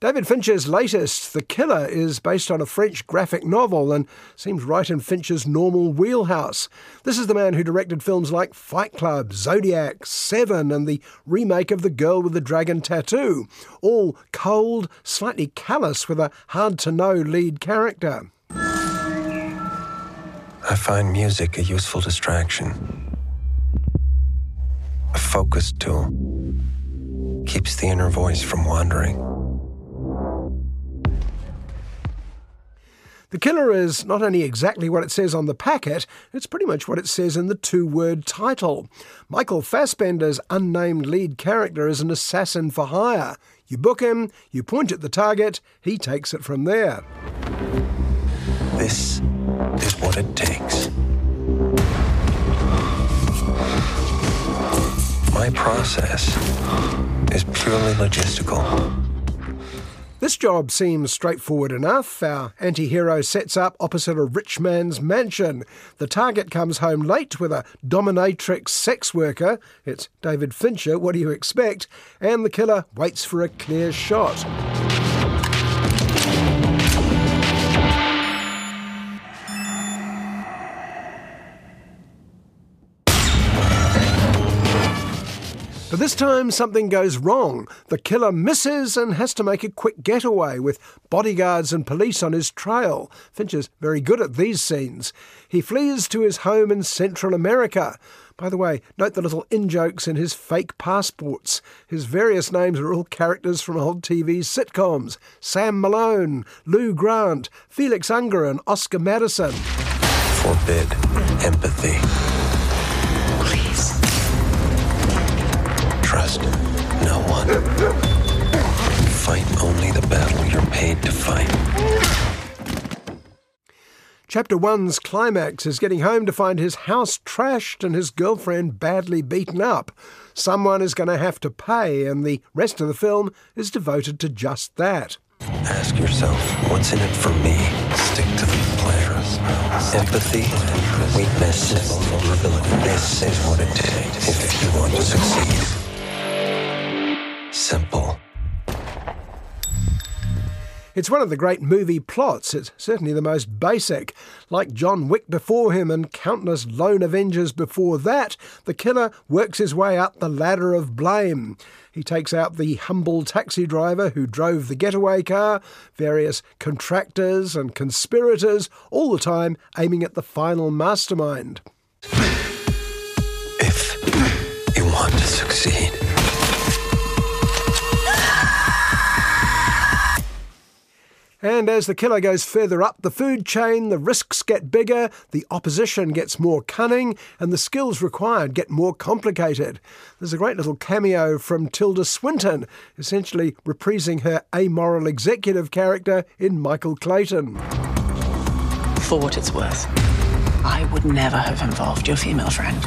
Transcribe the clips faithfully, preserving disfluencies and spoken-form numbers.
David Fincher's latest, The Killer, is based on a French graphic novel and seems right in Fincher's normal wheelhouse. This is the man who directed films like Fight Club, Zodiac, Seven and the remake of The Girl with the Dragon Tattoo, all cold, slightly callous with a hard-to-know lead character. I find music a useful distraction, a focus tool. Keeps the inner voice from wandering. The Killer is not only exactly what it says on the packet, it's pretty much what it says in the two-word title. Michael Fassbender's unnamed lead character is an assassin for hire. You book him, you point at the target, he takes it from there. This is what it takes. My process is purely logistical. This job seems straightforward enough. Our anti-hero sets up opposite a rich man's mansion. The target comes home late with a dominatrix sex worker. It's David Fincher, what do you expect? And the killer waits for a clear shot. But this time something goes wrong. The killer misses and has to make a quick getaway with bodyguards and police on his trail. Fincher's very good at these scenes. He flees to his home in Central America. By the way, note the little in-jokes in his fake passports. His various names are all characters from old T V sitcoms. Sam Malone, Lou Grant, Felix Unger and Oscar Madison. Forbid empathy. Please. Trust no one. Fight only the battle you're paid to fight. Chapter one's climax is getting home to find his house trashed and his girlfriend badly beaten up. Someone is going to have to pay, and the rest of the film is devoted to just that. Ask yourself, what's in it for me? Stick to the players. Empathy, weakness, vulnerability. This is what it takes if you want to succeed. Simple. It's one of the great movie plots. It's certainly the most basic. Like John Wick before him and countless lone Avengers before that, the killer works his way up the ladder of blame. He takes out the humble taxi driver who drove the getaway car, various contractors and conspirators, all the time aiming at the final mastermind. If you want to succeed... And as the killer goes further up the food chain, the risks get bigger, the opposition gets more cunning, and the skills required get more complicated. There's a great little cameo from Tilda Swinton, essentially reprising her amoral executive character in Michael Clayton. For what it's worth, I would never have involved your female friend.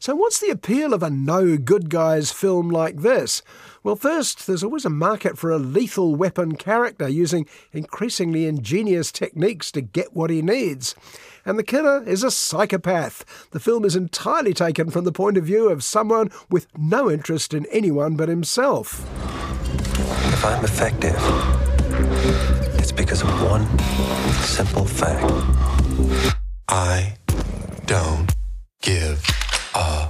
So what's the appeal of a no-good guys film like this? Well, first, there's always a market for a lethal weapon character using increasingly ingenious techniques to get what he needs. And the killer is a psychopath. The film is entirely taken from the point of view of someone with no interest in anyone but himself. If I'm effective, it's because of one simple fact. I don't give. Uh.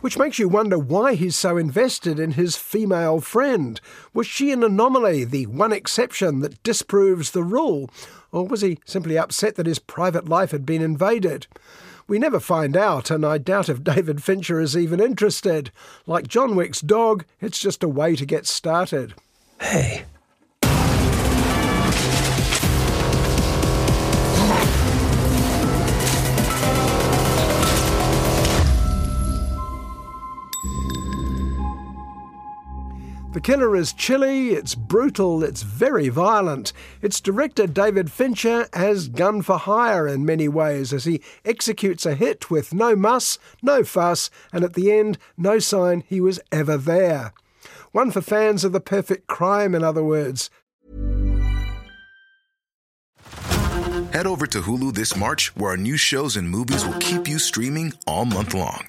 Which makes you wonder why he's so invested in his female friend. Was she an anomaly, the one exception that disproves the rule? Or was he simply upset that his private life had been invaded? We never find out, and I doubt if David Fincher is even interested. Like John Wick's dog, it's just a way to get started. Hey. Killer is chilly, it's brutal, it's very violent. Its director David Fincher has gun for hire in many ways as he executes a hit with no muss, no fuss, and at the end, no sign he was ever there. One for fans of the perfect crime, in other words. Head over to Hulu this March, where our new shows and movies will keep you streaming all month long.